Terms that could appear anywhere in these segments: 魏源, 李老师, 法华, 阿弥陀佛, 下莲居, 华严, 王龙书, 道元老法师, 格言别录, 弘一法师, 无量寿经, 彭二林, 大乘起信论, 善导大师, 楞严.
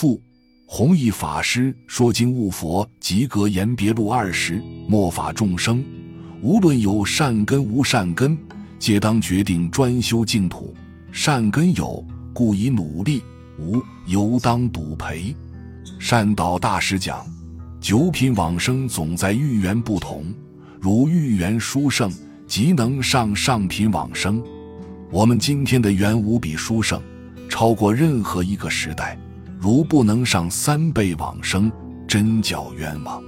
父弘一法师说经悟佛及格言别录20，末法众生无论有善根无善根，皆当决定专修净土，善根有，故以努力，无，犹当笃培。善导大师讲，九品往生总在遇缘不同，如遇缘殊胜，即能上上品往生。我们今天的缘无比殊胜，超过任何一个时代，如不能上3倍往生，真叫冤枉。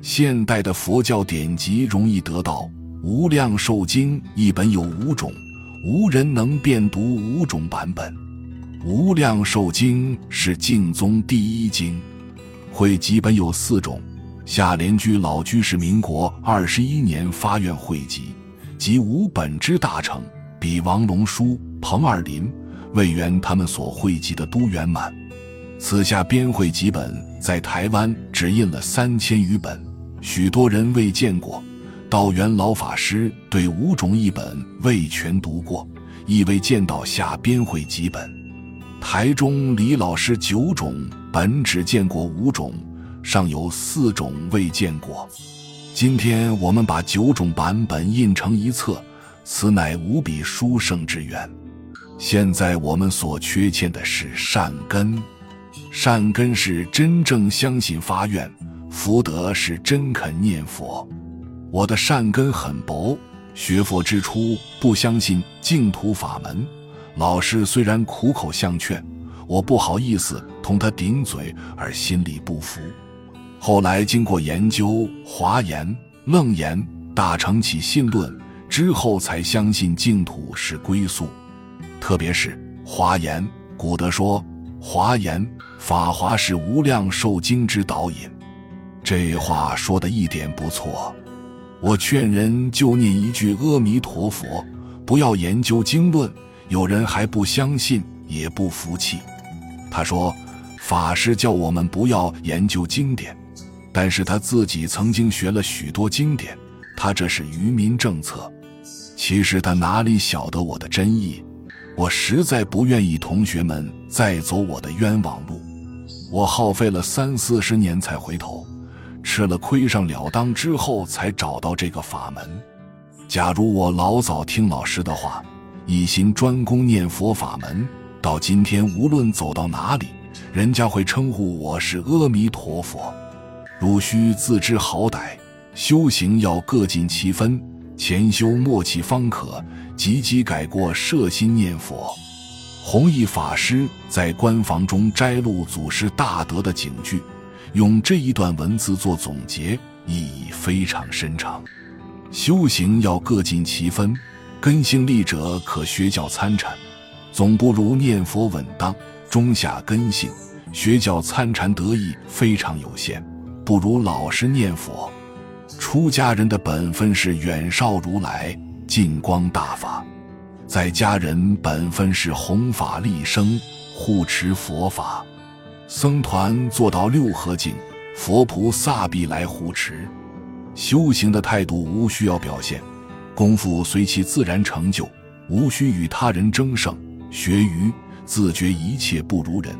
现代的佛教典籍容易得到，无量寿经一本有5种，无人能辨读5种版本。无量寿经是净宗第一经，汇集本有4种，下莲居老居士民国21年发愿汇集，及5本之大成，比王龙书、彭二林、魏源他们所汇集的都圆满。此下编汇集本在台湾只印了3000余本，许多人未见过。道元老法师对5种译本未全读过，亦未见到下编汇集本。台中李老师9种本只见过5种，尚有4种未见过。今天我们把9种版本印成一册，此乃无比殊胜之缘。现在我们所缺欠的是善根，善根是真正相信发愿，福德是真肯念佛。我的善根很薄，学佛之初不相信净土法门，老师虽然苦口相劝，我不好意思同他顶嘴，而心里不服。后来经过研究华严、楞严、大乘起信论之后，才相信净土是归宿。特别是华严，古德说华严法华是无量寿经之导引，这话说的一点不错。我劝人就念一句阿弥陀佛，不要研究经论，有人还不相信，也不服气。他说法师叫我们不要研究经典，但是他自己曾经学了许多经典，他这是愚民政策。其实他哪里晓得我的真意，我实在不愿意同学们再走我的冤枉路。我耗费了30-40年才回头，吃了亏上了当之后才找到这个法门。假如我老早听老师的话，一心专攻念佛法门，到今天无论走到哪里，人家会称呼我是阿弥陀佛。汝须自知好歹，修行要各尽其分，前修末期方可积极改过，摄心念佛。弘一法师在官房中摘录祖师大德的警句，用这一段文字做总结，意义非常深长。修行要各尽其分，根性利者可学教参禅，总不如念佛稳当，中下根性，学教参禅得益非常有限，不如老实念佛。出家人的本分是远绍如来，近光大法，在家人本分是弘法利生，护持佛法。僧团做到6合境，佛菩萨必来护持。修行的态度无需要表现，功夫随其自然成就，无需与他人争胜。学愚自觉一切不如人，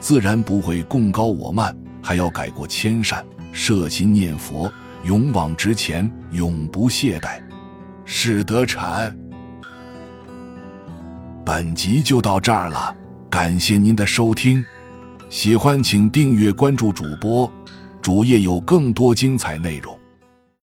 自然不会共高我慢，还要改过迁善，摄心念佛，勇往直前，永不懈怠。是得禅，本集就到这儿了，感谢您的收听，喜欢请订阅关注主播，主页有更多精彩内容。